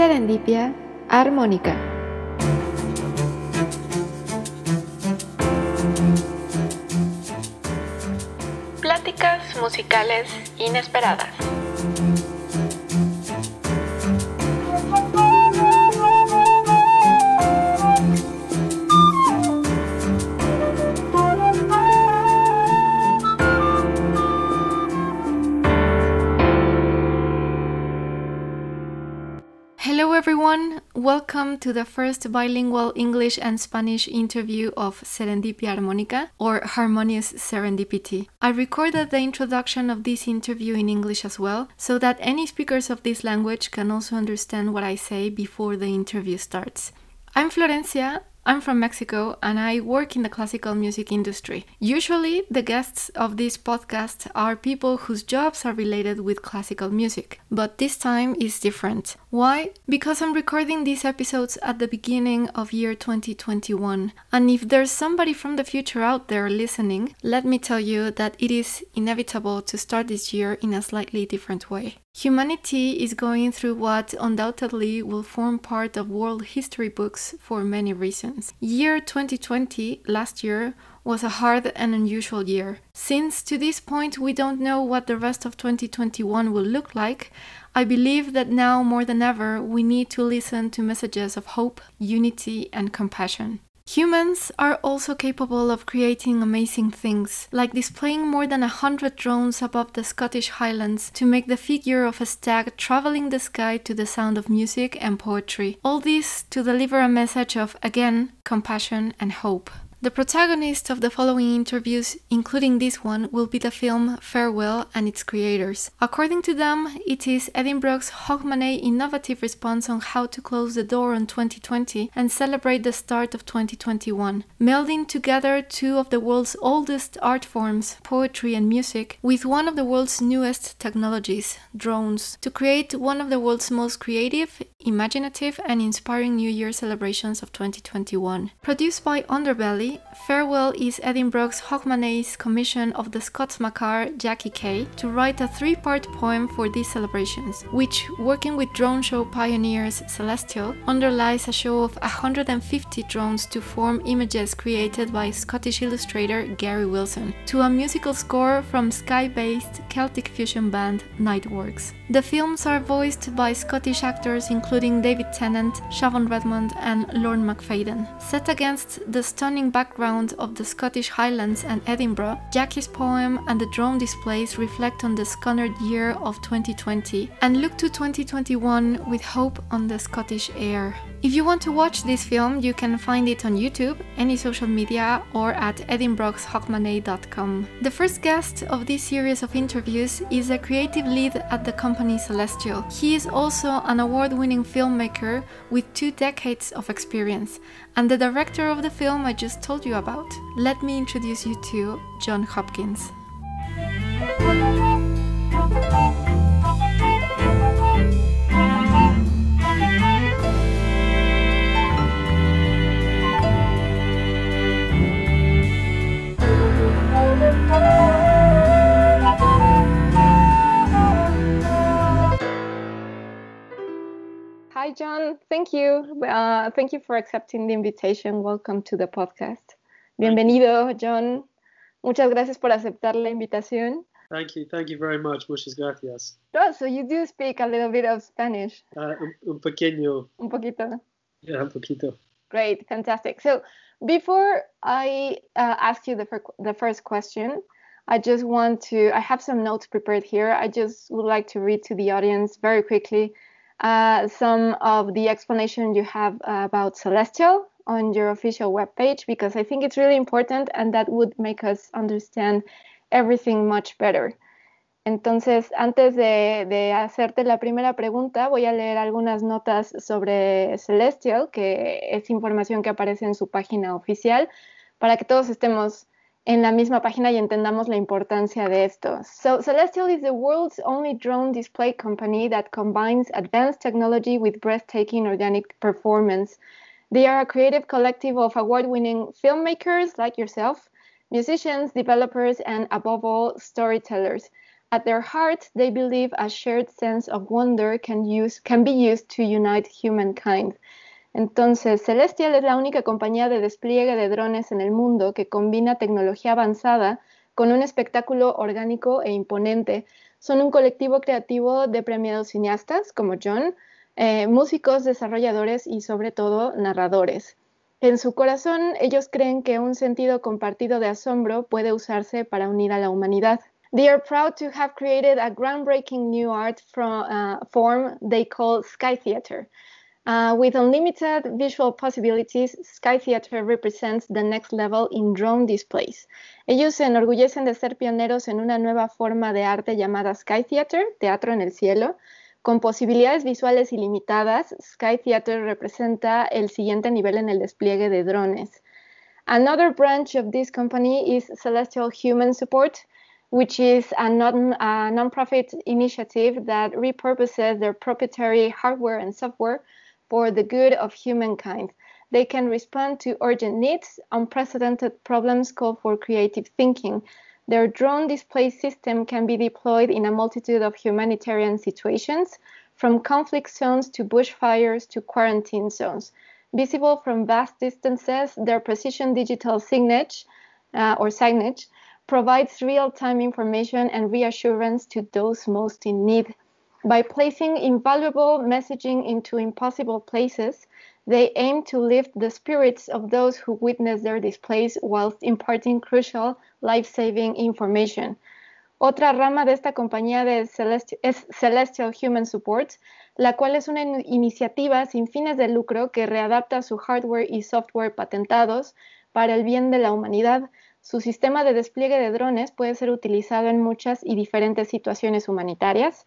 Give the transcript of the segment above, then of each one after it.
Serendipia Harmonica. Pláticas musicales inesperadas. Hello everyone, welcome to the first bilingual English and Spanish interview of Serendipia Harmonica, or Harmonious Serendipity. I recorded the introduction of this interview in English as well, so that any speakers of this language can also understand what I say before the interview starts. I'm Florencia. I'm from Mexico and I work in the classical music industry. Usually, the guests of this podcast are people whose jobs are related with classical music, but this time is different. Why? Because I'm recording these episodes at the beginning of year 2021, and if there's somebody from the future out there listening, let me tell you that it is inevitable to start this year in a slightly different way. Humanity is going through what undoubtedly will form part of world history books for many reasons. Year 2020, last year, was a hard and unusual year. Since to this point we don't know what the rest of 2021 will look like, I believe that now more than ever we need to listen to messages of hope, unity, and compassion. Humans are also capable of creating amazing things, like displaying more than 100 drones above the Scottish Highlands to make the figure of a stag traveling the sky to the sound of music and poetry. All this to deliver a message of, again, compassion and hope. The protagonist of the following interviews, including this one, will be the film Farewell and its creators. According to them, it is Edinburgh's Hogmanay innovative response on how to close the door on 2020 and celebrate the start of 2021, melding together two of the world's oldest art forms, poetry and music, with one of the world's newest technologies, drones, to create one of the world's most creative, imaginative, and inspiring New Year celebrations of 2021. Produced by Underbelly, Farewell is Edinburgh's Hogmanay's commission of the Scots Makar, Jackie Kay, to write a three-part poem for these celebrations, which, working with drone show pioneers Celestial, underlies a show of 150 drones to form images created by Scottish illustrator Gary Wilson, to a musical score from Sky-based Celtic fusion band Nightworks. The films are voiced by Scottish actors including David Tennant, Shavon Redmond, and Lorne MacFadyen. Set against the stunning background of the Scottish Highlands and Edinburgh, Jackie's poem and the drone displays reflect on the scattered year of 2020 and look to 2021 with hope on the Scottish air. If you want to watch this film, you can find it on YouTube, any social media, or at edinburghshogmanay.com. The first guest of this series of interviews is a creative lead at the company Celestial. He is also an award-winning filmmaker with 2 decades of experience, and the director of the film I just told you about. Let me introduce you to John Hopkins. Hi, John. Thank you. Thank you for accepting the invitation. Welcome to the podcast. Bienvenido, John. Muchas gracias por aceptar la invitación. Thank you very much. Muchas gracias. Oh, so you do speak a little bit of Spanish. Un poquito. Yeah, un poquito. Great, fantastic. So before I ask you the first question, I have some notes prepared here. I just would like to read to the audience very quickly some of the explanation you have about Celestial on your official webpage, because I think it's really important and that would make us understand everything much better. Entonces, antes de hacerte la primera pregunta, voy a leer algunas notas sobre Celestial, que es información que aparece en su página oficial, para que todos estemos en la misma página y entendamos la importancia de esto. So, Celestial is the world's only drone display company that combines advanced technology with breathtaking organic performance. They are a creative collective of award-winning filmmakers like yourself, musicians, developers, and above all, storytellers. At their heart, they believe a shared sense of wonder can be used to unite humankind. Entonces, Celestial es la única compañía de despliegue de drones en el mundo que combina tecnología avanzada con un espectáculo orgánico e imponente. Son un colectivo creativo de premiados cineastas, como John, músicos, desarrolladores y, sobre todo, narradores. En su corazón, ellos creen que un sentido compartido de asombro puede usarse para unir a la humanidad. They are proud to have created a groundbreaking new art form they call Sky Theater. With unlimited visual possibilities, Sky Theater represents the next level in drone displays. Ellos se enorgullecen de ser pioneros en una nueva forma de arte llamada Sky Theater, teatro en el cielo. Con posibilidades visuales ilimitadas, Sky Theater representa el siguiente nivel en el despliegue de drones. Another branch of this company is Celestial Human Support, which is a non-profit initiative that repurposes their proprietary hardware and software for the good of humankind. They can respond to urgent needs, unprecedented problems call for creative thinking. Their drone display system can be deployed in a multitude of humanitarian situations, from conflict zones to bushfires to quarantine zones. Visible from vast distances, their precision digital signage provides real-time information and reassurance to those most in need. By placing invaluable messaging into impossible places, they aim to lift the spirits of those who witness their displays whilst imparting crucial life-saving information. Otra rama de esta compañía es Celestial Human Support, la cual es una iniciativa sin fines de lucro que readapta su hardware y software patentados para el bien de la humanidad. Su sistema de despliegue de drones puede ser utilizado en muchas y diferentes situaciones humanitarias,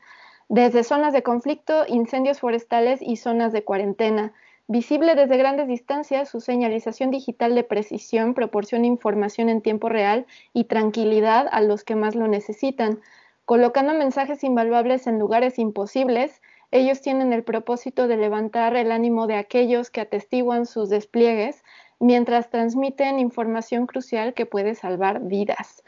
desde zonas de conflicto, incendios forestales y zonas de cuarentena. Visible desde grandes distancias, su señalización digital de precisión proporciona información en tiempo real y tranquilidad a los que más lo necesitan. Colocando mensajes invaluables en lugares imposibles, ellos tienen el propósito de levantar el ánimo de aquellos que atestiguan sus despliegues mientras transmiten información crucial que puede salvar vidas.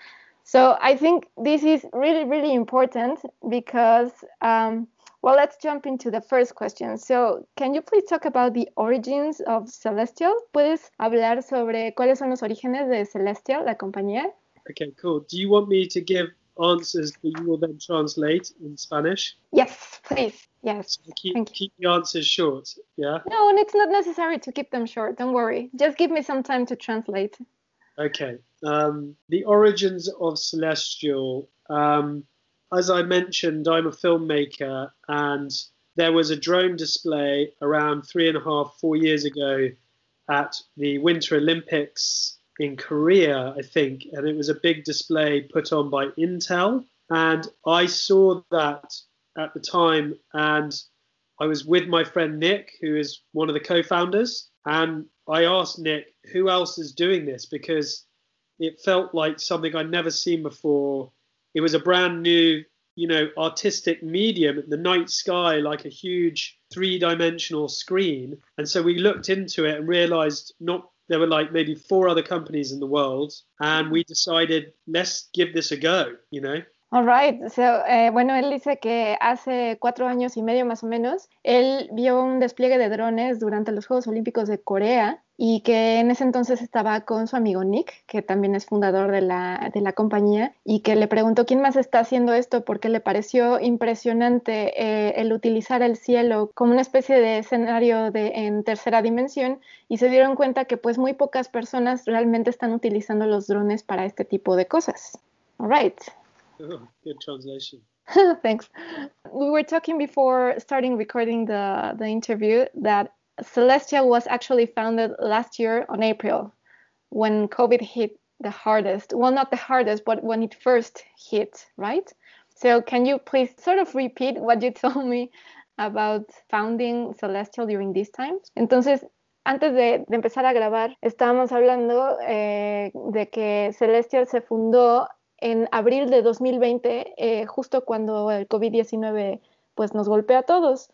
So I think this is really, really important because, well, let's jump into the first question. So can you please talk about the origins of Celestial? ¿Puedes hablar sobre cuáles son los orígenes de Celestial, la compañía? Okay, cool. Do you want me to give answers that you will then translate in Spanish? Yes, please. Yes. So keep the answers short, yeah? No, and it's not necessary to keep them short. Don't worry. Just give me some time to translate. Okay. The origins of Celestial. As I mentioned, I'm a filmmaker, and there was a drone display around 3.5-4 years ago at the Winter Olympics in Korea, I think, and it was a big display put on by Intel. And I saw that at the time, and I was with my friend Nick, who is one of the co-founders, and I asked Nick, who else is doing this? Because it felt like something I'd never seen before. It was a brand new, you know, artistic medium, the night sky, like a huge 3-dimensional screen. And so we looked into it and realized there were like maybe 4 other companies in the world. And we decided, let's give this a go, you know. All right. So, bueno, él dice que hace 4 años y medio más o menos, él vio un despliegue de drones durante los Juegos Olímpicos de Corea y que en ese entonces estaba con su amigo Nick, que también es fundador de la compañía, y que le preguntó quién más está haciendo esto porque le pareció impresionante el utilizar el cielo como una especie de escenario en tercera dimensión, y se dieron cuenta que pues muy pocas personas realmente están utilizando los drones para este tipo de cosas. All right. Oh, good translation. Thanks. We were talking before starting recording the interview that Celestial was actually founded last year on April when COVID hit the hardest. Well, not the hardest, but when it first hit, right? So can you please sort of repeat what you told me about founding Celestial during this time? Entonces, antes de empezar a grabar, estábamos hablando de que Celestial se fundó en abril de 2020, justo cuando el COVID-19 pues, nos golpeó a todos.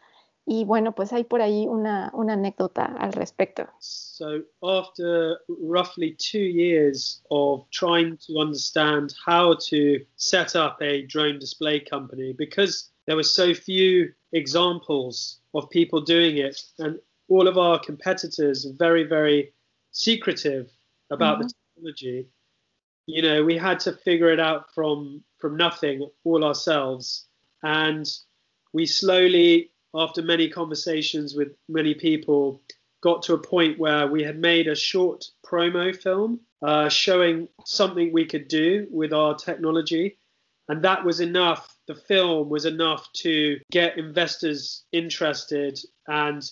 Y bueno, pues hay por ahí una anécdota al respecto. So after roughly 2 years of trying to understand how to set up a drone display company, because there were so few examples of people doing it, and all of our competitors are very, very secretive about the technology. You know, we had to figure it out from nothing all ourselves. And we slowly, after many conversations with many people, got to a point where we had made a short promo film showing something we could do with our technology. And that was enough. The film was enough to get investors interested. And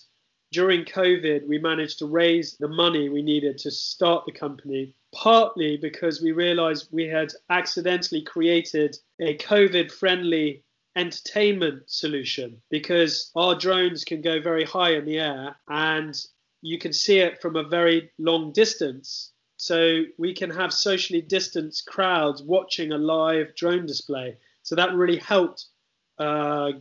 during COVID, we managed to raise the money we needed to start the company, partly because we realized we had accidentally created a COVID-friendly entertainment solution, because our drones can go very high in the air and you can see it from a very long distance. So we can have socially distanced crowds watching a live drone display. So that really helped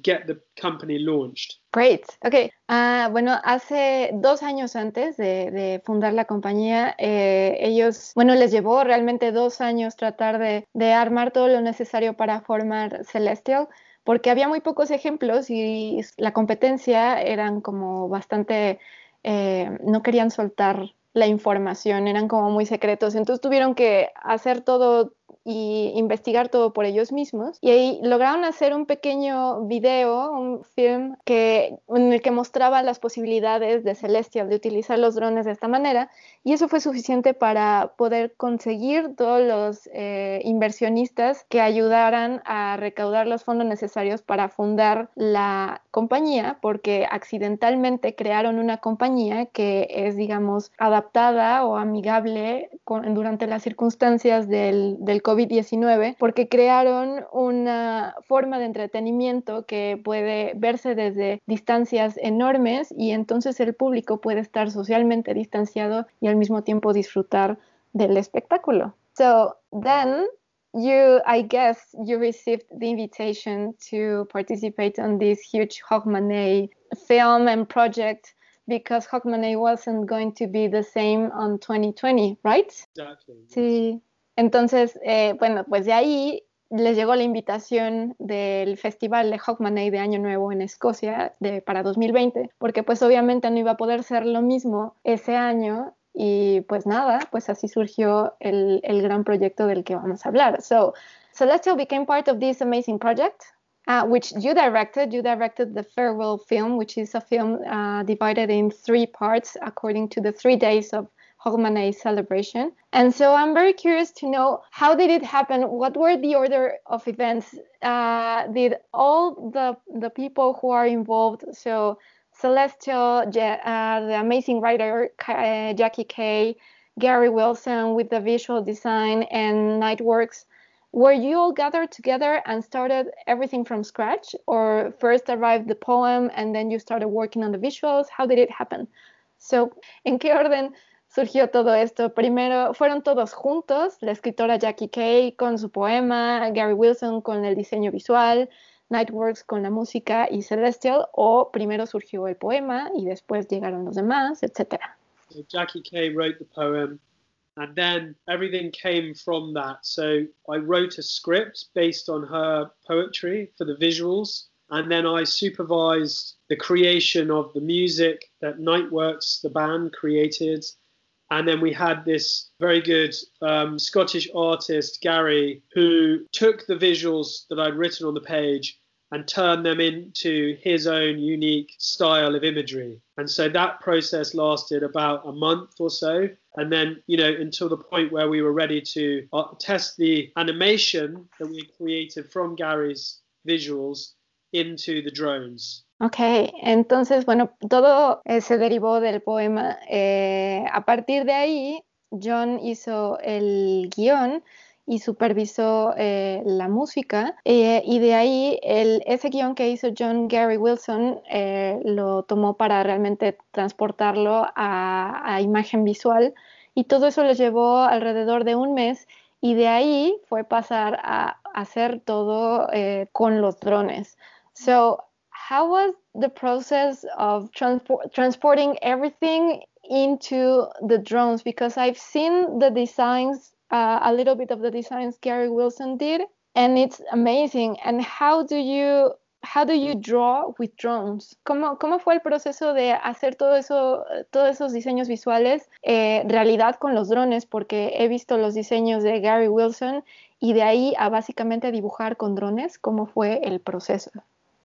get the company launched. Great. Okay. Bueno, hace 2 años antes de fundar la compañía, ellos, bueno, les llevó realmente 2 años tratar de armar todo lo necesario para formar Celestial, porque había muy pocos ejemplos y la competencia eran como bastante, no querían soltar la información, eran como muy secretos, entonces tuvieron que hacer todo y investigar todo por ellos mismos, y ahí lograron hacer un pequeño video, un film en el que mostraba las posibilidades de Celestial de utilizar los drones de esta manera, y eso fue suficiente para poder conseguir todos los inversionistas que ayudaran a recaudar los fondos necesarios para fundar la compañía, porque accidentalmente crearon una compañía que es, digamos, adaptada o amigable durante las circunstancias del COVID-19, porque crearon una forma de entretenimiento que puede verse desde distancias enormes, y entonces el público puede estar socialmente distanciado y al mismo tiempo disfrutar del espectáculo. So then I guess you received the invitation to participate on this huge Hogmanay film and project, because Hogmanay wasn't going to be the same on 2020, right? Exactly. Sí. Entonces, bueno, pues de ahí les llegó la invitación del Festival de Hogmanay de Año Nuevo en Escocia para 2020, porque pues obviamente no iba a poder ser lo mismo ese año, y pues nada, pues así surgió el gran proyecto del que vamos a hablar. So, Celestial became part of this amazing project, which you directed. You directed the Farewell film, which is a film divided in 3 parts according to the 3 days of Hogmanay celebration. And so I'm very curious to know, how did it happen? What were the order of events? Did all the people who are involved, so Celestial, the amazing writer Jackie Kay, Gary Wilson with the visual design, and Nightworks, were you all gathered together and started everything from scratch? Or first arrived the poem and then you started working on the visuals? How did it happen? So, ¿en qué orden surgió todo esto? Primero fueron todos juntos, la escritora Jackie Kay con su poema, Gary Wilson con el diseño visual, Nightworks con la música y Celestial, o primero surgió el poema y después llegaron los demás, etcétera. So Jackie Kay wrote the poem and then everything came from that. So I wrote a script based on her poetry for the visuals, and then I supervised the creation of the music that Nightworks, the band, created. And then we had this very good Scottish artist, Gary, who took the visuals that I'd written on the page and turned them into his own unique style of imagery. And so that process lasted about a month or so. And then, you know, until the point where we were ready to test the animation that we created from Gary's visuals into the drones. Ok, entonces, bueno, todo se derivó del poema. A partir de ahí, John hizo el guión y supervisó la música. Y de ahí, ese guión que hizo John, Gary Wilson, lo tomó para realmente transportarlo a imagen visual. Y todo eso les llevó alrededor de 1 mes. Y de ahí fue pasar a hacer todo con los drones. So, how was the process of transporting everything into the drones? Because I've seen the designs, a little bit of the designs Gary Wilson did, and it's amazing. And how do you draw with drones? ¿Cómo fue el proceso de hacer todos esos diseños visuales realidad con los drones? Porque he visto los diseños de Gary Wilson y de ahí a básicamente dibujar con drones. ¿Cómo fue el proceso?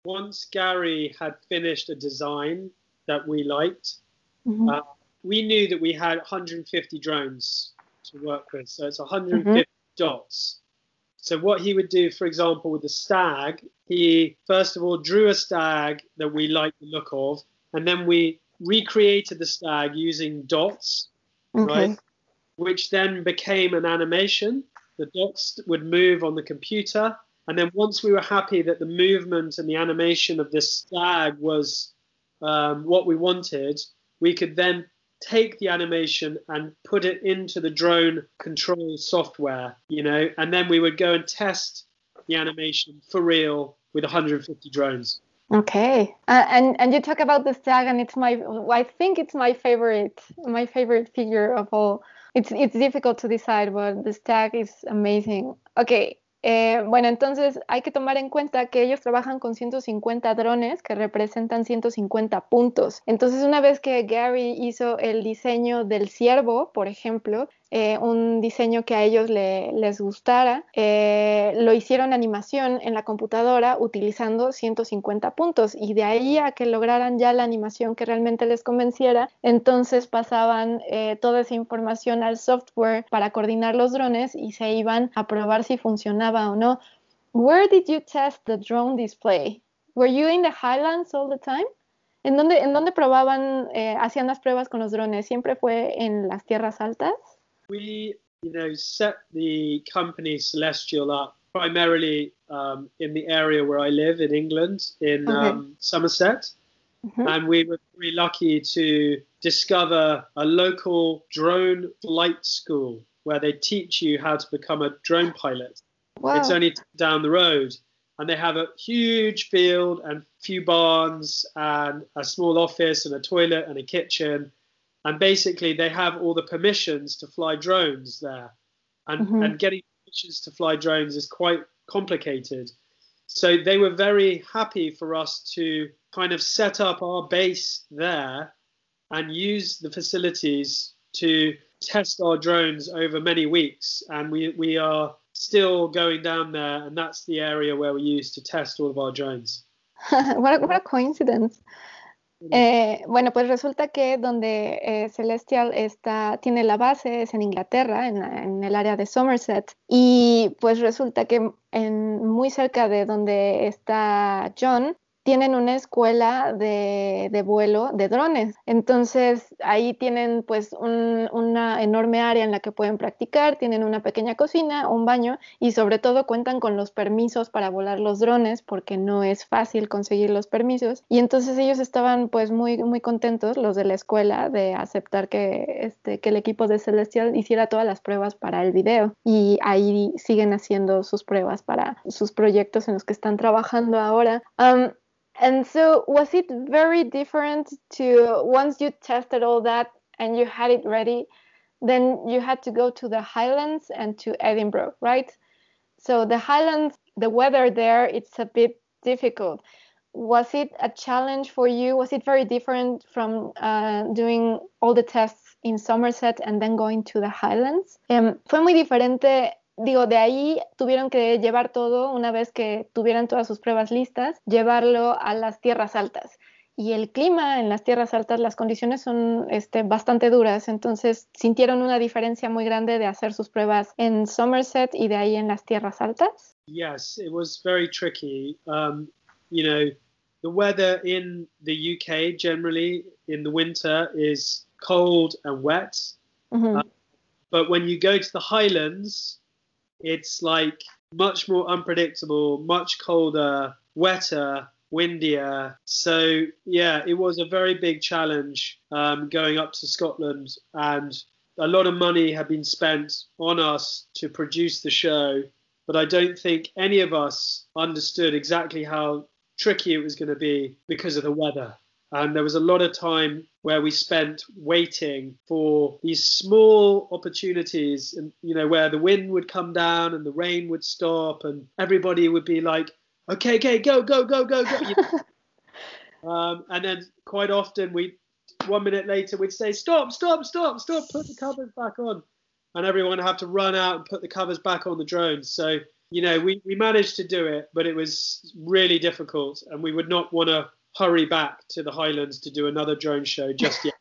Once Gary had finished a design that we liked, mm-hmm. We knew that we had 150 drones to work with. So it's 150 mm-hmm. dots. So what he would do, for example, with the stag, he first of all drew a stag that we liked the look of, and then we recreated the stag using dots, okay. right? Which then became an animation. The dots would move on the computer. And then once we were happy that the movement and the animation of this stag was what we wanted, we could then take the animation and put it into the drone control software, you know, and then we would go and test the animation for real with 150 drones. Okay. And you talk about the stag, and I think it's my favorite figure of all. It's difficult to decide, but the stag is amazing. Okay. Bueno, entonces hay que tomar en cuenta que ellos trabajan con 150 drones que representan 150 puntos. Entonces, una vez que Gary hizo el diseño del ciervo, por ejemplo, un diseño que a ellos les gustara, lo hicieron animación en la computadora utilizando 150 puntos, y de ahí a que lograran ya la animación que realmente les convenciera, entonces pasaban toda esa información al software para coordinar los drones y se iban a probar si funcionaba o no. Where did you test the drone display? Were you in the Highlands all the time? ¿En dónde probaban, hacían las pruebas con los drones? ¿Siempre fue en las tierras altas? We, you know, set the company Celestial up primarily in the area where I live in England, in okay. Somerset. Mm-hmm. And we were very lucky to discover a local drone flight school where they teach you how to become a drone pilot. Wow. It's only down the road. And they have a huge field and few barns and a small office and a toilet and a kitchen. And basically, they have all the permissions to fly drones there. And, mm-hmm. and getting permissions to fly drones is quite complicated. So they were very happy for us to kind of set up our base there and use the facilities to test our drones over many weeks. And we are still going down there. And that's the area where we use to test all of our drones. What a coincidence. Bueno, pues resulta que donde Celestial tiene la base es en Inglaterra, en el área de Somerset, y pues resulta que muy cerca de donde está John tienen una escuela de vuelo de drones. Entonces ahí tienen pues una enorme área en la que pueden practicar, tienen una pequeña cocina, un baño, y sobre todo cuentan con los permisos para volar los drones, porque no es fácil conseguir los permisos. Y entonces ellos estaban pues muy, muy contentos, los de la escuela, de aceptar que el equipo de Celestial hiciera todas las pruebas para el video. Y ahí siguen haciendo sus pruebas para sus proyectos en los que están trabajando ahora. And so was it very different to, once you tested all that and you had it ready, then you had to go to the Highlands and to Edinburgh, right? So the Highlands, the weather there, it's a bit difficult. Was it a challenge for you? Was it very different from doing all the tests in Somerset and then going to the Highlands? Fue muy diferente. Digo, de ahí tuvieron que llevar todo, una vez que tuvieran todas sus pruebas listas, llevarlo a las tierras altas. Y el clima en las tierras altas, las condiciones son bastante duras, entonces sintieron una diferencia muy grande de hacer sus pruebas en Somerset y de ahí en las tierras altas. Yes, it was very tricky. You know, the weather in the UK generally in the winter is cold and wet. Mm-hmm. But when you go to the Highlands, it's like much more unpredictable, much colder, wetter, windier. So, yeah, it was a very big challenge going up to Scotland. And a lot of money had been spent on us to produce the show. But I don't think any of us understood exactly how tricky it was going to be because of the weather. And there was a lot of time where we spent waiting for these small opportunities, and you know, where the wind would come down and the rain would stop and everybody would be like, okay, go. You know? And then quite often one minute later, we'd say, stop, put the covers back on. And everyone had to run out and put the covers back on the drones. So, you know, we managed to do it, but it was really difficult. And we would not want to hurry back to the Highlands to do another drone show just yet.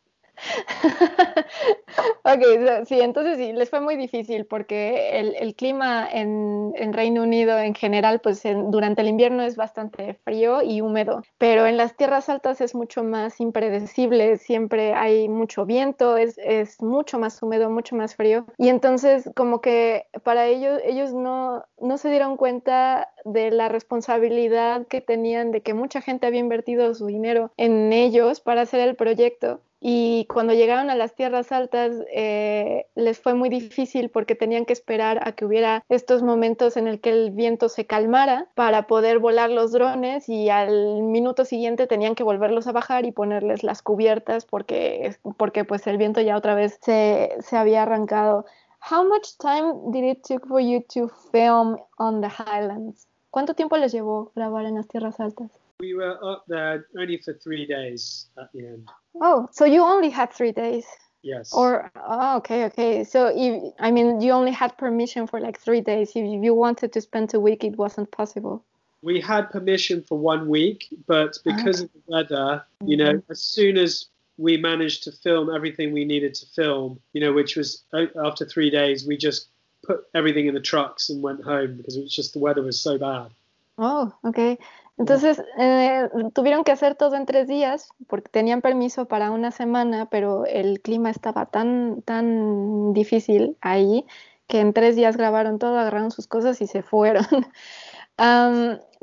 Ok, sí, entonces sí, les fue muy difícil porque el clima en Reino Unido en general, pues durante el invierno es bastante frío y húmedo, pero en las tierras altas es mucho más impredecible, siempre hay mucho viento, es mucho más húmedo, mucho más frío, y entonces como que para ellos no se dieron cuenta de la responsabilidad que tenían de que mucha gente había invertido su dinero en ellos para hacer el proyecto. Y cuando llegaron a las tierras altas les fue muy difícil porque tenían que esperar a que hubiera estos momentos en el que el viento se calmara para poder volar los drones, y al minuto siguiente tenían que volverlos a bajar y ponerles las cubiertas porque pues el viento ya otra vez se había arrancado. How much time did it take for you to film on the Highlands? ¿Cuánto tiempo les llevó grabar en las tierras altas? We were up there only for 3 days at the end. Oh, so you only had 3 days? Yes. Okay. So, you only had permission for like 3 days. If you wanted to spend a week, it wasn't possible. We had permission for 1 week, but because of the weather, you know, as soon as we managed to film everything we needed to film, you know, which was after 3 days, we just put everything in the trucks and went home because it was just the weather was so bad. Oh, okay. Entonces tuvieron que hacer todo en 3 días porque tenían permiso para 1 semana, pero el clima estaba tan difícil ahí que en 3 días grabaron todo, agarraron sus cosas y se fueron.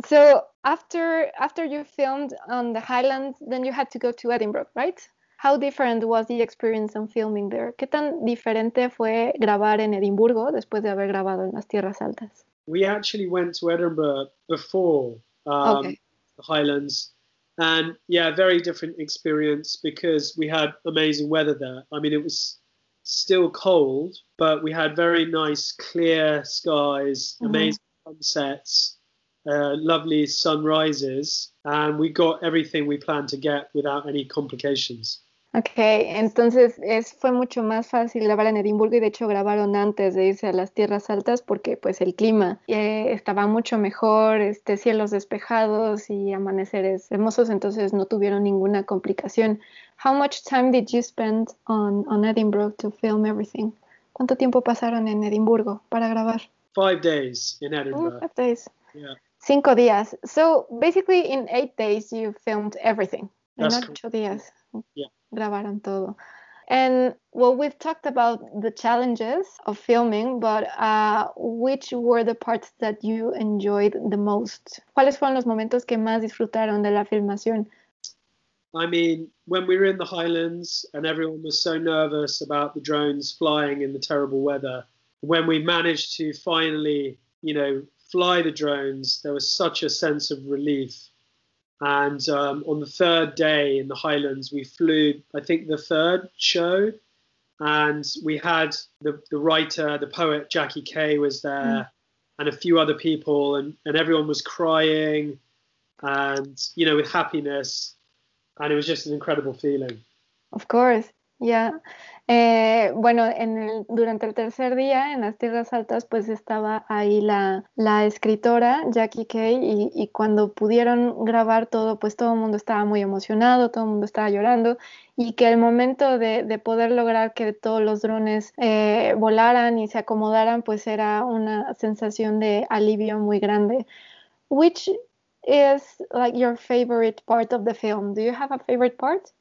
So after you filmed on the Highlands, then you had to go to Edinburgh, right? How different was the experience on filming there? ¿Qué tan diferente fue grabar en Edimburgo después de haber grabado en las Tierras Altas? We actually went to Edinburgh before. The Highlands, and very different experience because we had amazing weather there. I mean, it was still cold, but we had very nice clear skies, amazing sunsets, lovely sunrises, and we got everything we planned to get without any complications. Ok, entonces fue mucho más fácil grabar en Edimburgo, y de hecho grabaron antes de irse a las tierras altas porque pues el clima estaba mucho mejor, cielos despejados y amaneceres hermosos, entonces no tuvieron ninguna complicación. How much time did you spend on Edinburgh to film everything? ¿Cuánto tiempo pasaron en Edimburgo para grabar? 5 days in Edinburgh. 5 days. Yeah. 5 días. So basically in 8 days you filmed everything. That's in 8 días. Yeah. Grabaron todo. And well, we've talked about the challenges of filming, but which were the parts that you enjoyed the most? ¿Cuáles fueron los momentos que más disfrutaron de la filmación? I mean, when we were in the Highlands and everyone was so nervous about the drones flying in the terrible weather, when we managed to finally, you know, fly the drones, there was such a sense of relief. And on the 3rd day in the Highlands, we flew, I think, the 3rd show. And we had the writer, the poet, Jackie Kay was there and a few other people. And everyone was crying and, you know, with happiness. And it was just an incredible feeling. Of course. Yeah. Bueno, durante el 3er día en las Tierras Altas pues estaba ahí la escritora Jackie Kay, y cuando pudieron grabar todo, pues todo el mundo estaba muy emocionado, todo el mundo estaba llorando, y que el momento de poder lograr que todos los drones volaran y se acomodaran pues era una sensación de alivio muy grande. Which is like your favorite part of the film? Do you have a favorite part?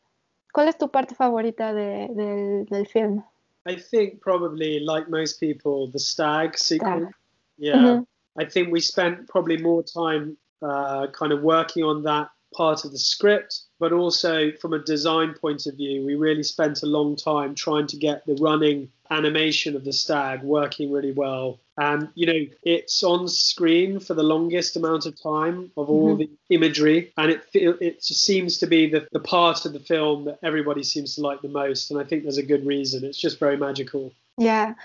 ¿Cuál es tu parte favorita del film? I think probably, like most people, the stag sequence. Yeah. Mm-hmm. I think we spent probably more time kind of working on that part of the script, but also from a design point of view, we really spent a long time trying to get the running animation of the stag working really well. And, you know, it's on screen for the longest amount of time of all the imagery. And it just seems to be the part of the film that everybody seems to like the most. And I think there's a good reason. It's just very magical. Ya,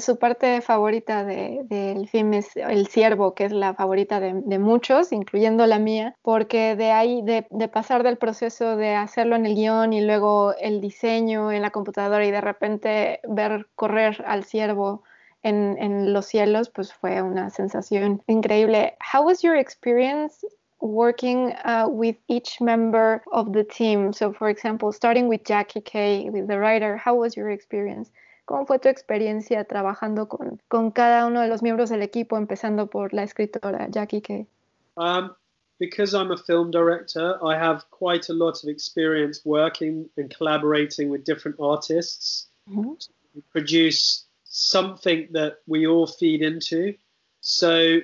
su parte favorita del film es El Ciervo, que es la favorita de muchos, incluyendo la mía, porque de ahí, de pasar del proceso de hacerlo en el guión y luego el diseño en la computadora y de repente ver correr al ciervo en los cielos, pues fue una sensación increíble. How was your experience working with each member of the team? So, for example, starting with Jackie Kay, with the writer, how was your experience? ¿Cómo fue tu experiencia trabajando con cada uno de los miembros del equipo, empezando por la escritora Jackie Kay? Because I'm a film director, I have quite a lot of experience working and collaborating with different artists to produce something that we all feed into. So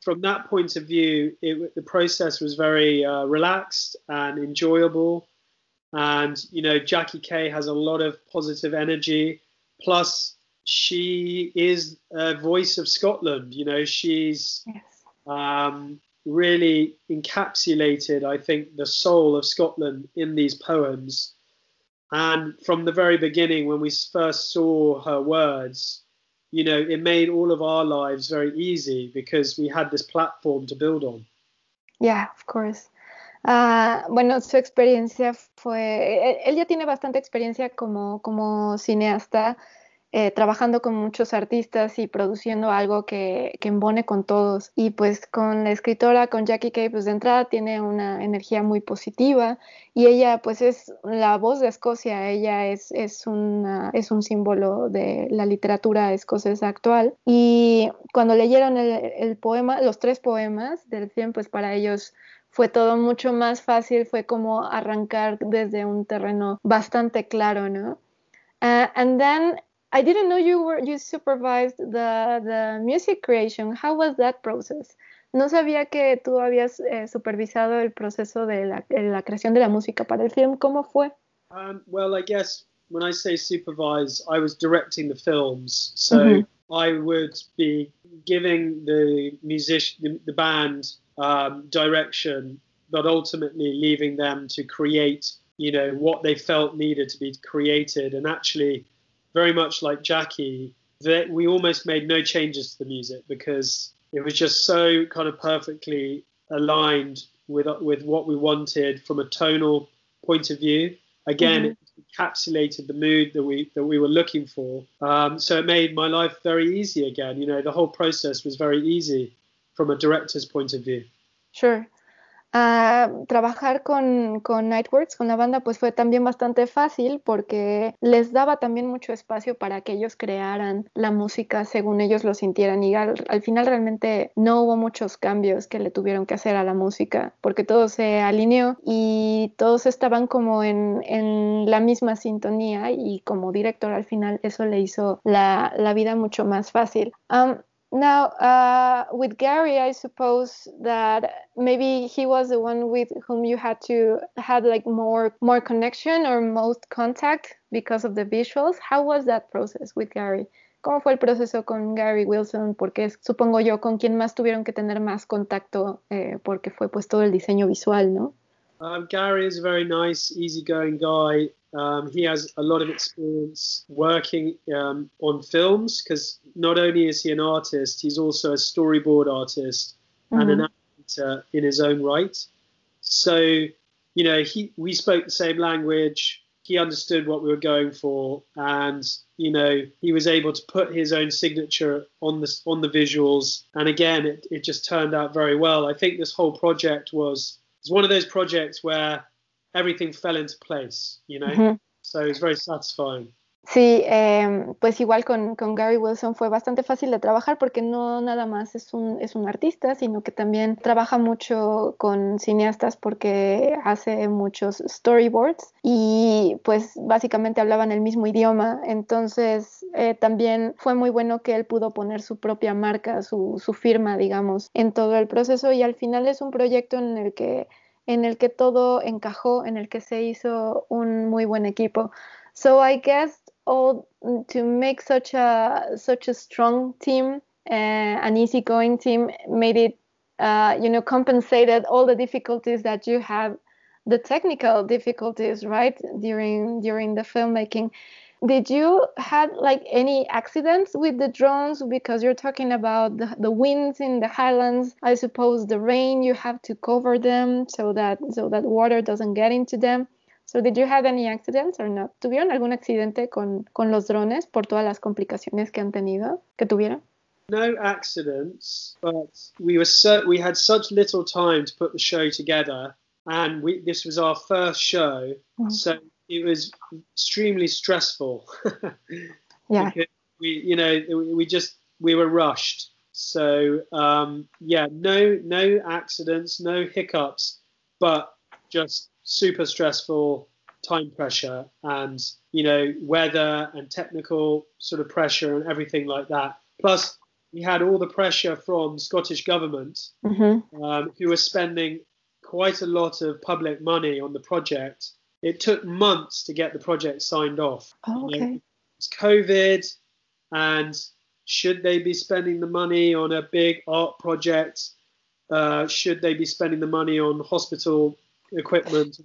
from that point of view, the process was very relaxed and enjoyable. And, you know, Jackie Kay has a lot of positive energy. Plus, she is a voice of Scotland. You know, she's really encapsulated, I think, the soul of Scotland in these poems. And from the very beginning, when we first saw her words, you know, it made all of our lives very easy because we had this platform to build on. Yeah, of course. Bueno, su experiencia fue... Él ya tiene bastante experiencia como cineasta, trabajando con muchos artistas y produciendo algo que embone con todos. Y pues con la escritora, con Jackie Kay, pues de entrada tiene una energía muy positiva. Y ella pues es la voz de Escocia, ella es un símbolo de la literatura escocesa actual. Y cuando leyeron el poema, los tres poemas del film, pues para ellos... Fue todo mucho más fácil, fue como arrancar desde un terreno bastante claro, ¿no? And then I didn't know you supervised the music creation. How was that process? No sabía que tú habías supervisado el proceso de la creación de la música para el film. ¿Cómo fue? Well, I guess when I say supervise, I was directing the films, so I would be giving the band. Direction, but ultimately leaving them to create, you know, what they felt needed to be created. And actually, very much like Jackie, we almost made no changes to the music because it was just so kind of perfectly aligned with what we wanted from a tonal point of view. Again, it encapsulated the mood that we were looking for. So it made my life very easy again. You know, the whole process was very easy. From a director's point of view. Sure. Trabajar con Nightworks, con la banda, pues fue también bastante fácil porque les daba también mucho espacio para que ellos crearan la música según ellos lo sintieran y al final realmente no hubo muchos cambios que le tuvieron que hacer a la música porque todo se alineó y todos estaban como en la misma sintonía y como director al final eso le hizo la vida mucho más fácil. Now, with Gary, I suppose that maybe he was the one with whom you had like more connection or most contact because of the visuals. How was that process with Gary? ¿Cómo fue el proceso con Gary Wilson? Porque es, supongo yo, con quien más tuvieron que tener más contacto porque fue pues todo el diseño visual, ¿no? Gary is a very nice, easygoing guy. He has a lot of experience working on films because not only is he an artist, he's also a storyboard artist and an actor in his own right. So, you know, we spoke the same language. He understood what we were going for, and you know, he was able to put his own signature on the visuals. And again, it just turned out very well. I think this whole project was one of those projects where everything fell into place, you know, so it was very satisfying. Sí, pues igual con Gary Wilson fue bastante fácil de trabajar porque no nada más es un artista, sino que también trabaja mucho con cineastas porque hace muchos storyboards y pues básicamente hablaban el mismo idioma, entonces también fue muy bueno que él pudo poner su propia marca, su firma, digamos, en todo el proceso y al final es un proyecto en el que todo encajó, en el que se hizo un muy buen equipo. So I guess all to make such a strong team, an easygoing team, made it compensated all the difficulties that you have, the technical difficulties, right, during the filmmaking. Did you had like any accidents with the drones? Because you're talking about the winds in the highlands, I suppose the rain, you have to cover them so that water doesn't get into them. So did you have any accidents or not? ¿Tuvieron algún accidente con los drones por todas las complicaciones que han tenido, que tuvieron? No accidents, but we had such little time to put the show together, and this was our first show, so it was extremely stressful. Yeah. Because we were rushed. So no accidents, no hiccups, but just super stressful time pressure and weather and technical sort of pressure and everything like that. Plus, we had all the pressure from Scottish government, mm-hmm. Who were spending quite a lot of public money on the project. It took months to get the project signed off. Oh, okay. It's COVID, and should they be spending the money on a big art project? Should they be spending the money on hospital equipment?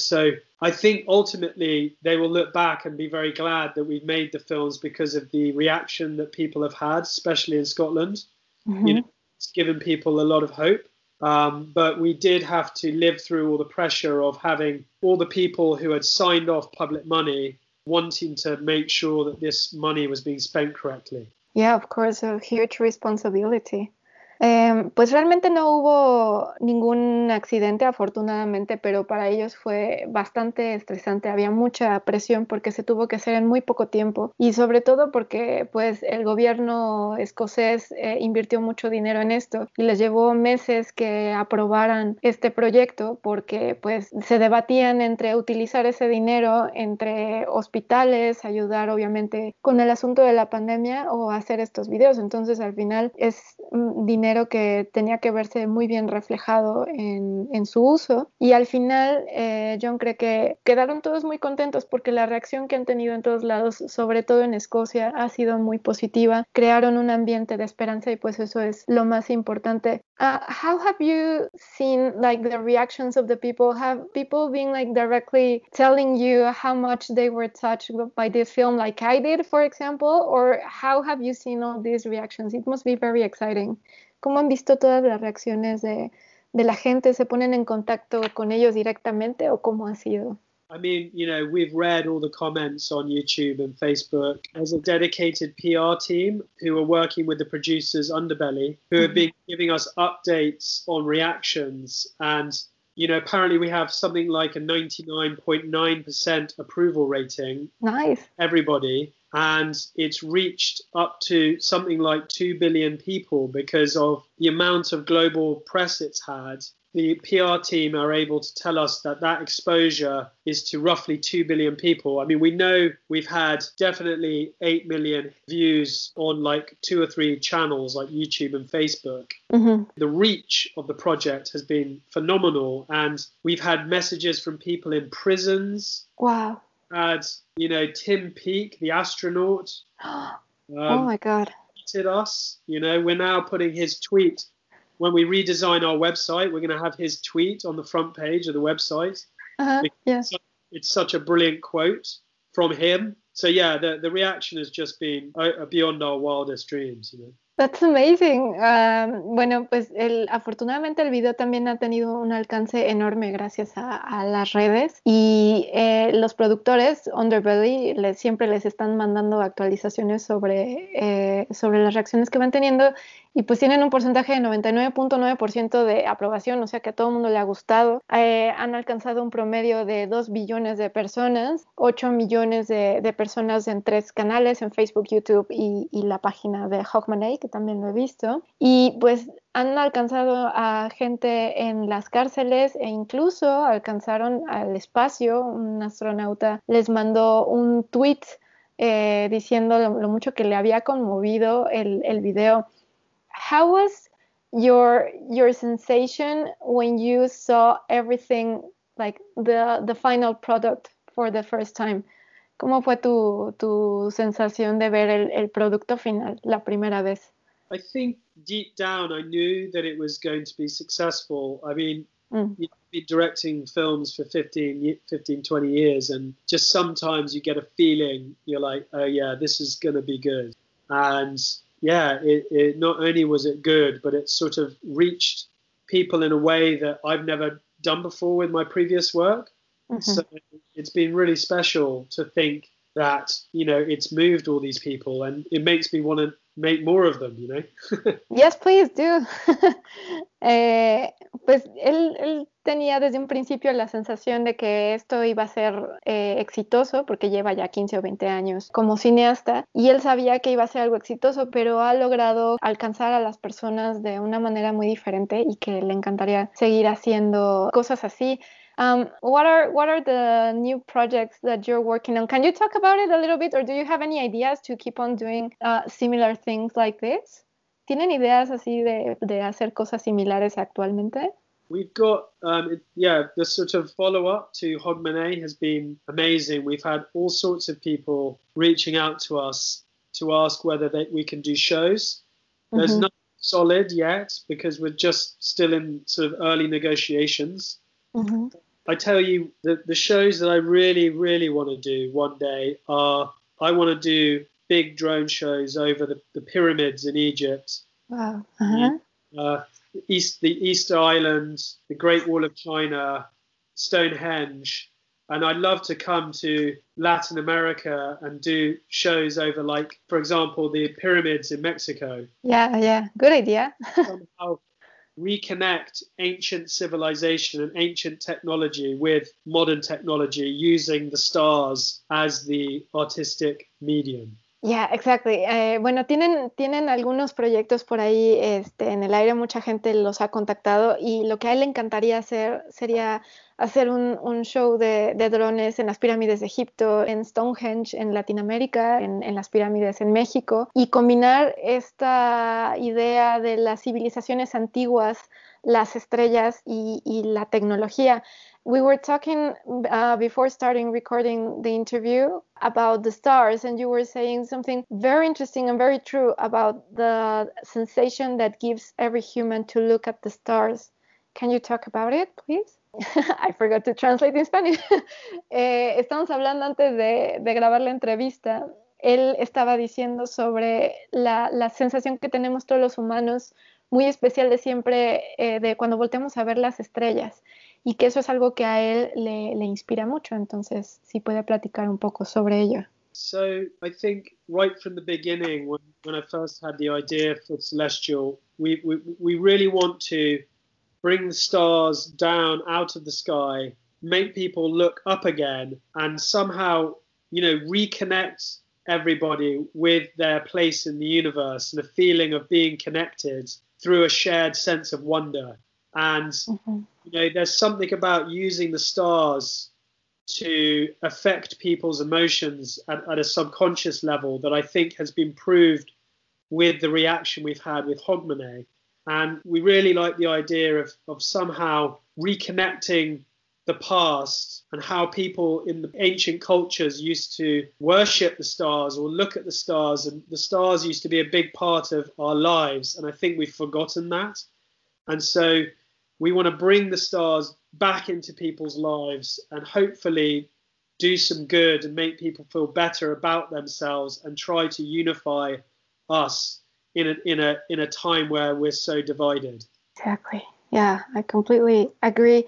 So I think ultimately they will look back and be very glad that we've made the films because of the reaction that people have had, especially in Scotland. Mm-hmm. It's given people a lot of hope. But we did have to live through all the pressure of having all the people who had signed off public money wanting to make sure that this money was being spent correctly. Yeah, of course, a huge responsibility. Pues realmente no hubo ningún accidente, afortunadamente, pero para ellos fue bastante estresante. Había mucha presión porque se tuvo que hacer en muy poco tiempo, y sobre todo porque pues el gobierno escocés invirtió mucho dinero en esto y les llevó meses que aprobaran este proyecto, porque pues se debatían entre utilizar ese dinero entre hospitales, ayudar obviamente con el asunto de la pandemia, o hacer estos videos. Entonces al final es dinero que tenía que verse muy bien reflejado en su uso, y al final John cree que quedaron todos muy contentos porque la reacción que han tenido en todos lados, sobre todo en Escocia, ha sido muy positiva. Crearon un ambiente de esperanza, y pues eso es lo más importante. How have you seen like the reactions of the people? Have people been like directly telling you how much they were touched by this film, like I did, for example? Or how have you seen all these reactions? It must be very exciting. ¿Cómo han visto todas las reacciones de la gente? ¿Se ponen en contacto con ellos directamente, o cómo ha sido? I mean, we've read all the comments on YouTube and Facebook. As a dedicated PR team who are working with the producers Underbelly, who have been giving us updates on reactions, and apparently we have something like a 99.9% approval rating. Nice. Everybody. And it's reached up to something like 2 billion people because of the amount of global press it's had. The PR team are able to tell us that exposure is to roughly 2 billion people. I mean, we know we've had definitely 8 million views on like 2 or 3 channels like YouTube and Facebook. Mm-hmm. The reach of the project has been phenomenal. And we've had messages from people in prisons. Wow. Had, Tim Peake, the astronaut. Oh, my God. Tweeted us. We're now putting his tweet. When we redesign our website, we're going to have his tweet on the front page of the website. Uh-huh. Yeah. It's such a brilliant quote from him. So, yeah, the reaction has just been beyond our wildest dreams, That's amazing. Bueno, pues afortunadamente el video también ha tenido un alcance enorme gracias a las redes, y los productores Underbelly siempre les están mandando actualizaciones sobre las reacciones que van teniendo, y pues tienen un porcentaje de 99.9% de aprobación, o sea que a todo el mundo le ha gustado. Han alcanzado un promedio de 2 billones de personas, 8 millones de personas en 3 canales, en Facebook, YouTube y la página de Hogmanay, que también lo he visto. Y pues han alcanzado a gente en las cárceles, e incluso alcanzaron al espacio. Un astronauta les mandó un tweet diciendo lo mucho que le había conmovido el video. How was your sensation when you saw everything, like the final product for the first time? ¿Cómo fue tu sensación de ver el producto final la primera vez? I think deep down I knew that it was going to be successful. I mean, you've been directing films for 20 years, and just sometimes you get a feeling, you're like, oh yeah, this is going to be good. And yeah, it not only was it good, but it sort of reached people in a way that I've never done before with my previous work. Mm-hmm. So it's been really special to think that, you know, it's moved all these people, and it makes me want to make more of them, you know. Yes, please do. Pues él tenía desde un principio la sensación de que esto iba a ser exitoso, porque lleva ya 15 o 20 años como cineasta, y él sabía que iba a ser algo exitoso, pero ha logrado alcanzar a las personas de una manera muy diferente, y que le encantaría seguir haciendo cosas así. What are the new projects that you're working on? Can you talk about it a little bit, or do you have any ideas to keep on doing similar things like this? ¿Tienen ideas así de hacer cosas similares actualmente? We've got, the sort of follow-up to Hogmanay has been amazing. We've had all sorts of people reaching out to us to ask whether we can do shows. There's nothing solid yet, because we're just still in sort of early negotiations. Mm-hmm. I tell you, the shows that I really, really want to do one day are, I want to do big drone shows over the pyramids in Egypt. Wow. Uh-huh. The Easter Island, the Great Wall of China, Stonehenge. And I'd love to come to Latin America and do shows over, like, for example, the pyramids in Mexico. Yeah. Good idea. Somehow reconnect ancient civilization and ancient technology with modern technology, using the stars as the artistic medium. Yeah, exactly. Bueno, tienen algunos proyectos por ahí en el aire, mucha gente los ha contactado, y lo que a él le encantaría hacer sería hacer un show de drones en las pirámides de Egipto, en Stonehenge, en Latinoamérica, en las pirámides en México, y combinar esta idea de las civilizaciones antiguas, las estrellas y la tecnología. We were talking before starting recording the interview about the stars, and you were saying something very interesting and very true about the sensation that gives every human to look at the stars. Can you talk about it, please? I forgot to translate in Spanish. Estamos hablando antes de grabar la entrevista. Él estaba diciendo sobre la sensación que tenemos todos los humanos, muy especial de siempre, de cuando volteamos a ver las estrellas. Y que eso es algo que a él le inspira mucho. Entonces, si puede platicar un poco sobre ello. So, I think right from the beginning, when I first had the idea for Celestial, we really want to bring the stars down out of the sky, make people look up again, and somehow, you know, reconnect everybody with their place in the universe and a feeling of being connected through a shared sense of wonder. And, you know, there's something about using the stars to affect people's emotions at a subconscious level that I think has been proved with the reaction we've had with Hogmanay. And we really like the idea of somehow reconnecting the past and how people in the ancient cultures used to worship the stars or look at the stars. And the stars used to be a big part of our lives. And I think we've forgotten that. And so we want to bring the stars back into people's lives and hopefully do some good and make people feel better about themselves and try to unify us in a time where we're so divided. Exactly. Yeah, I completely agree.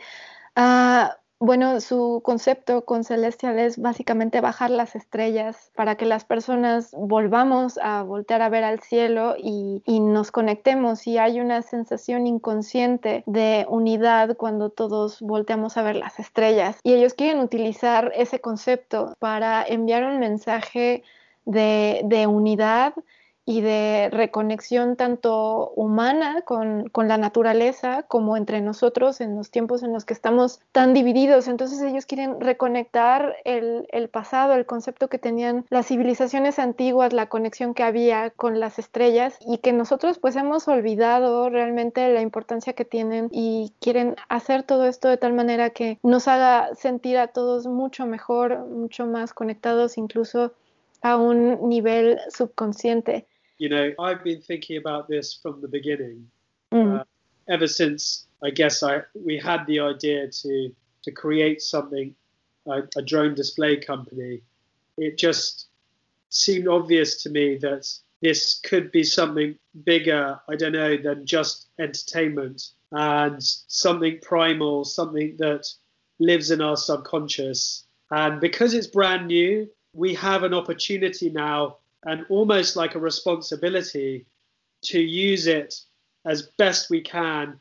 Bueno, su concepto con Celestial es básicamente bajar las estrellas para que las personas volvamos a voltear a ver al cielo y nos conectemos. Y hay una sensación inconsciente de unidad cuando todos volteamos a ver las estrellas. Y ellos quieren utilizar ese concepto para enviar un mensaje de unidad y de reconexión tanto humana con la naturaleza como entre nosotros en los tiempos en los que estamos tan divididos. Entonces ellos quieren reconectar el pasado, el concepto que tenían las civilizaciones antiguas, la conexión que había con las estrellas y que nosotros pues hemos olvidado realmente la importancia que tienen, y quieren hacer todo esto de tal manera que nos haga sentir a todos mucho mejor, mucho más conectados, incluso a un nivel subconsciente. You know, I've been thinking about this from the beginning, ever since we had the idea to create something, a drone display company. It just seemed obvious to me that this could be something bigger, I don't know, than just entertainment, and something primal, something that lives in our subconscious. And because it's brand new, we have an opportunity now, and almost like a responsibility, to use it as best we can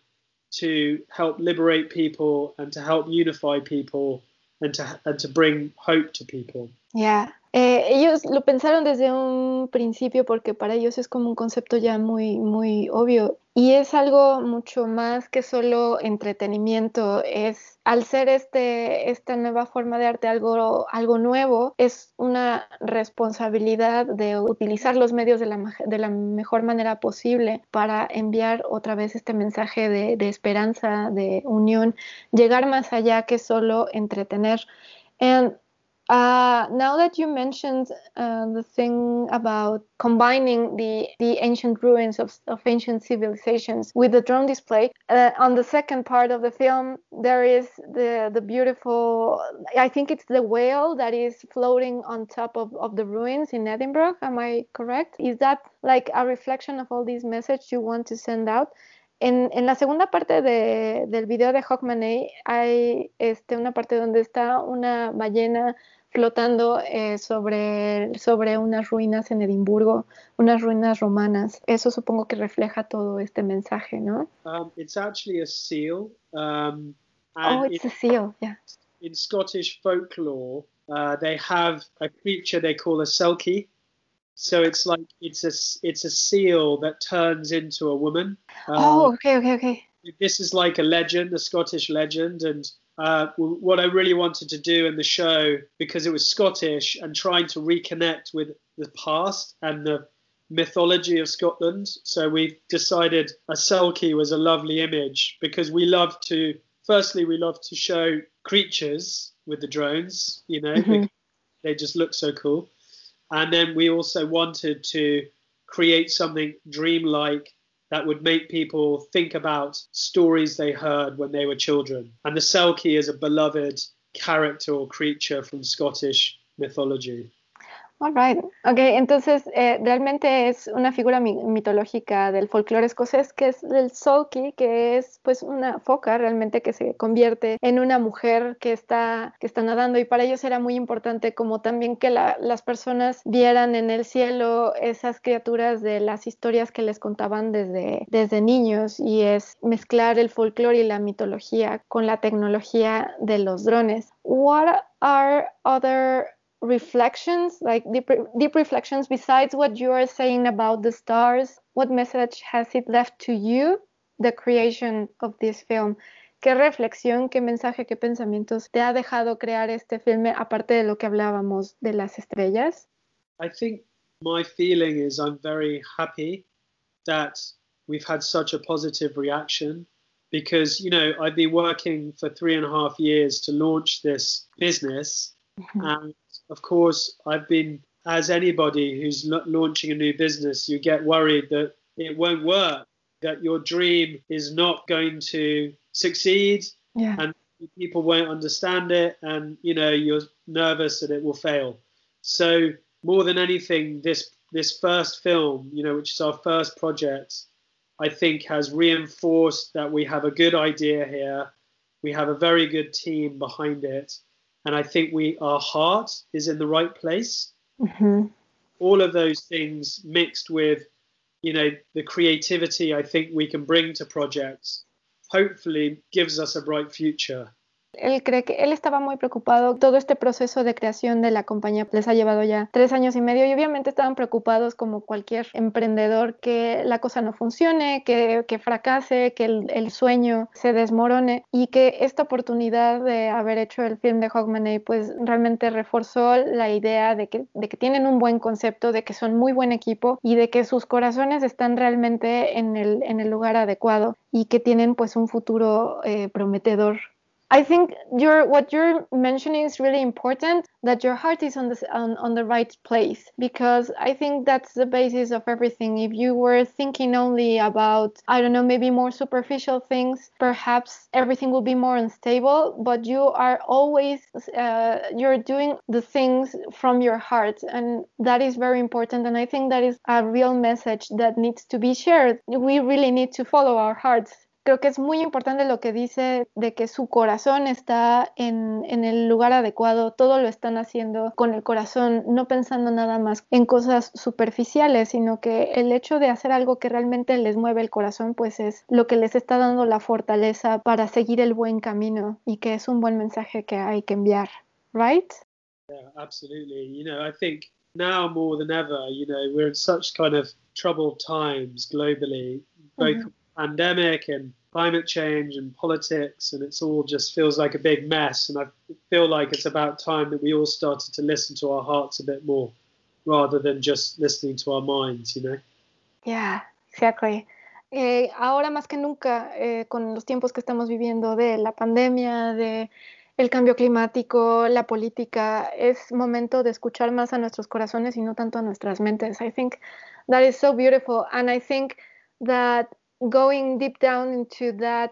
to help liberate people and to help unify people and to bring hope to people. Yeah. Ellos lo pensaron desde un principio porque para ellos es como un concepto ya muy, muy obvio, y es algo mucho más que solo entretenimiento. Es, al ser esta nueva forma de arte algo nuevo, es una responsabilidad de utilizar los medios de la mejor manera posible para enviar otra vez este mensaje de esperanza, de unión, llegar más allá que solo entretener. And now that you mentioned the thing about combining the ancient ruins of ancient civilizations with the drone display, on the second part of the film, there is the beautiful, I think it's the whale that is floating on top of the ruins in Edinburgh. Am I correct? Is that like a reflection of all these messages you want to send out? En la segunda parte del video de Hogmanay hay una parte donde está una ballena flotando sobre unas ruinas en Edimburgo, unas ruinas romanas. Eso supongo que refleja todo este mensaje, ¿no? It's actually a seal. It's a seal, yeah. In Scottish folklore, they have a creature they call a selkie. So it's like it's a seal that turns into a woman. Okay. This is like a legend, a Scottish legend, and what I really wanted to do in the show, because it was Scottish and trying to reconnect with the past and the mythology of Scotland. So we decided a selkie was a lovely image because we love to show creatures with the drones, you know, because they just look so cool. And then we also wanted to create something dreamlike that would make people think about stories they heard when they were children. And the selkie is a beloved character or creature from Scottish mythology. All right. Okay, entonces realmente es una figura mitológica del folclore escocés, que es el selkie, que es pues una foca realmente que se convierte en una mujer que está nadando, y para ellos era muy importante como también que las personas vieran en el cielo esas criaturas de las historias que les contaban desde niños, y es mezclar el folclore y la mitología con la tecnología de los drones. What are other reflections, like deep reflections, besides what you are saying about the stars? What message has it left to you, the creation of this film? ¿Qué reflexión, qué mensaje, qué pensamientos te ha dejado crear este filme, aparte de lo que hablábamos de las estrellas? I think my feeling is I'm very happy that we've had such a positive reaction, because, you know, I've been working for 3.5 years to launch this business, and of course, I've been, as anybody who's launching a new business, you get worried that it won't work, that your dream is not going to succeed, and people won't understand it, and you know you're nervous that it will fail. So more than anything, this first film, you know, which is our first project, I think has reinforced that we have a good idea here, we have a very good team behind it. And I think our heart is in the right place. Mm-hmm. All of those things mixed with, you know, the creativity I think we can bring to projects, hopefully gives us a bright future. él cree que él estaba muy preocupado. Todo este proceso de creación de la compañía les ha llevado ya 3 años y medio y obviamente estaban preocupados como cualquier emprendedor que la cosa no funcione, que fracase, que el sueño se desmorone, y que esta oportunidad de haber hecho el film de Hogmanay pues realmente reforzó la idea de que tienen un buen concepto, de que son muy buen equipo y de que sus corazones están realmente en el lugar adecuado y que tienen pues un futuro prometedor. I think what you're mentioning is really important, that your heart is on the right place, because I think that's the basis of everything. If you were thinking only about, I don't know, maybe more superficial things, perhaps everything will be more unstable, but you are always, you're doing the things from your heart, and that is very important, and I think that is a real message that needs to be shared. We really need to follow our hearts. Creo que es muy importante lo que dice de que su corazón está en el lugar adecuado, todo lo están haciendo con el corazón, no pensando nada más en cosas superficiales, sino que el hecho de hacer algo que realmente les mueve el corazón, pues es lo que les está dando la fortaleza para seguir el buen camino, y que es un buen mensaje que hay que enviar, right? Yeah, absolutely. You know, I think now more than ever, you know, we're in such kind of troubled times globally, both pandemic and climate change and politics, and it's all just feels like a big mess, and I feel like it's about time that we all started to listen to our hearts a bit more rather than just listening to our minds, you know? Yeah, exactly. Ahora más que nunca, con los tiempos que estamos viviendo de la pandemia, de el cambio climático, la política, es momento de escuchar más a nuestros corazones y no tanto a nuestras mentes. I think that is so beautiful, and I think that going deep down into that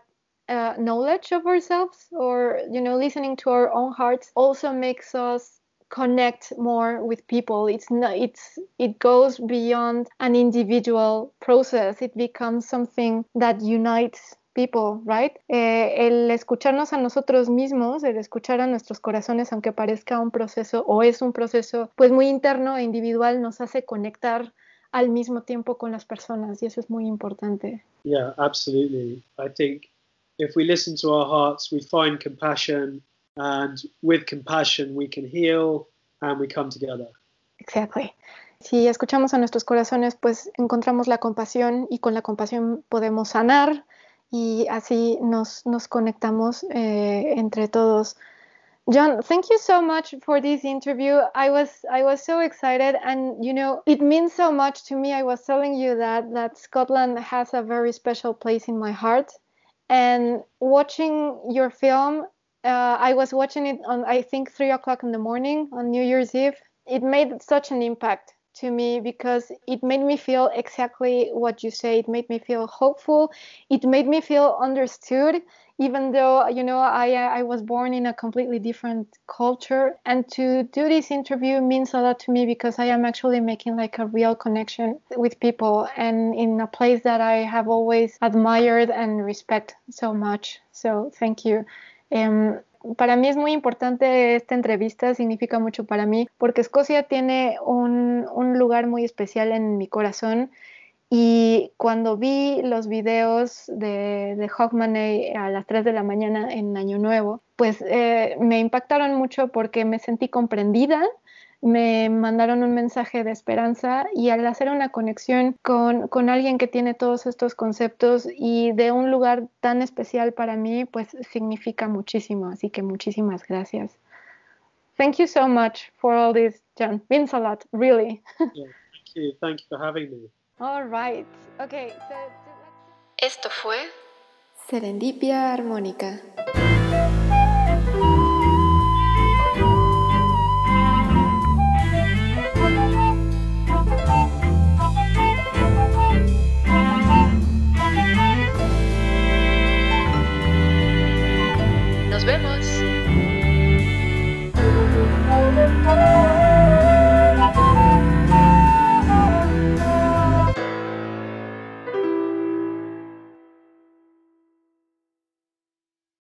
knowledge of ourselves, or, you know, listening to our own hearts also makes us connect more with people. It goes beyond an individual process. It becomes something that unites people, right? El escucharnos a nosotros mismos, el escuchar a nuestros corazones, aunque parezca un proceso o es un proceso pues muy interno e individual, nos hace conectar al mismo tiempo con las personas, y eso es muy importante. Yeah, absolutely. I think if we listen to our hearts, we find compassion, and with compassion we can heal and we come together. Exactly. Si escuchamos a nuestros corazones, pues encontramos la compasión, y con la compasión podemos sanar, y así nos conectamos entre todos. John, thank you so much for this interview. I was so excited, and you know, it means so much to me. I was telling you that Scotland has a very special place in my heart, and watching your film, I was watching it on, I think, 3:00 in the morning on New Year's Eve. It made such an impact to me because it made me feel exactly what you say. It made me feel hopeful. It made me feel understood. Even though, you know, I was born in a completely different culture, and to do this interview means a lot to me because I am actually making like a real connection with people, and in a place that I have always admired and respect so much. So thank you. Para mí es muy importante esta entrevista, significa mucho para mí porque Escocia tiene un lugar muy especial en mi corazón. Y cuando vi los videos de Hogmanay a las 3 de la mañana en Año Nuevo, pues me impactaron mucho porque me sentí comprendida, me mandaron un mensaje de esperanza, y al hacer una conexión con alguien que tiene todos estos conceptos y de un lugar tan especial para mí, pues significa muchísimo. Así que muchísimas gracias. Thank you so much for all this, John. Means a lot, really. Yeah, thank you. Thank you for having me. All right. Okay. Esto fue Serendipia Harmonica.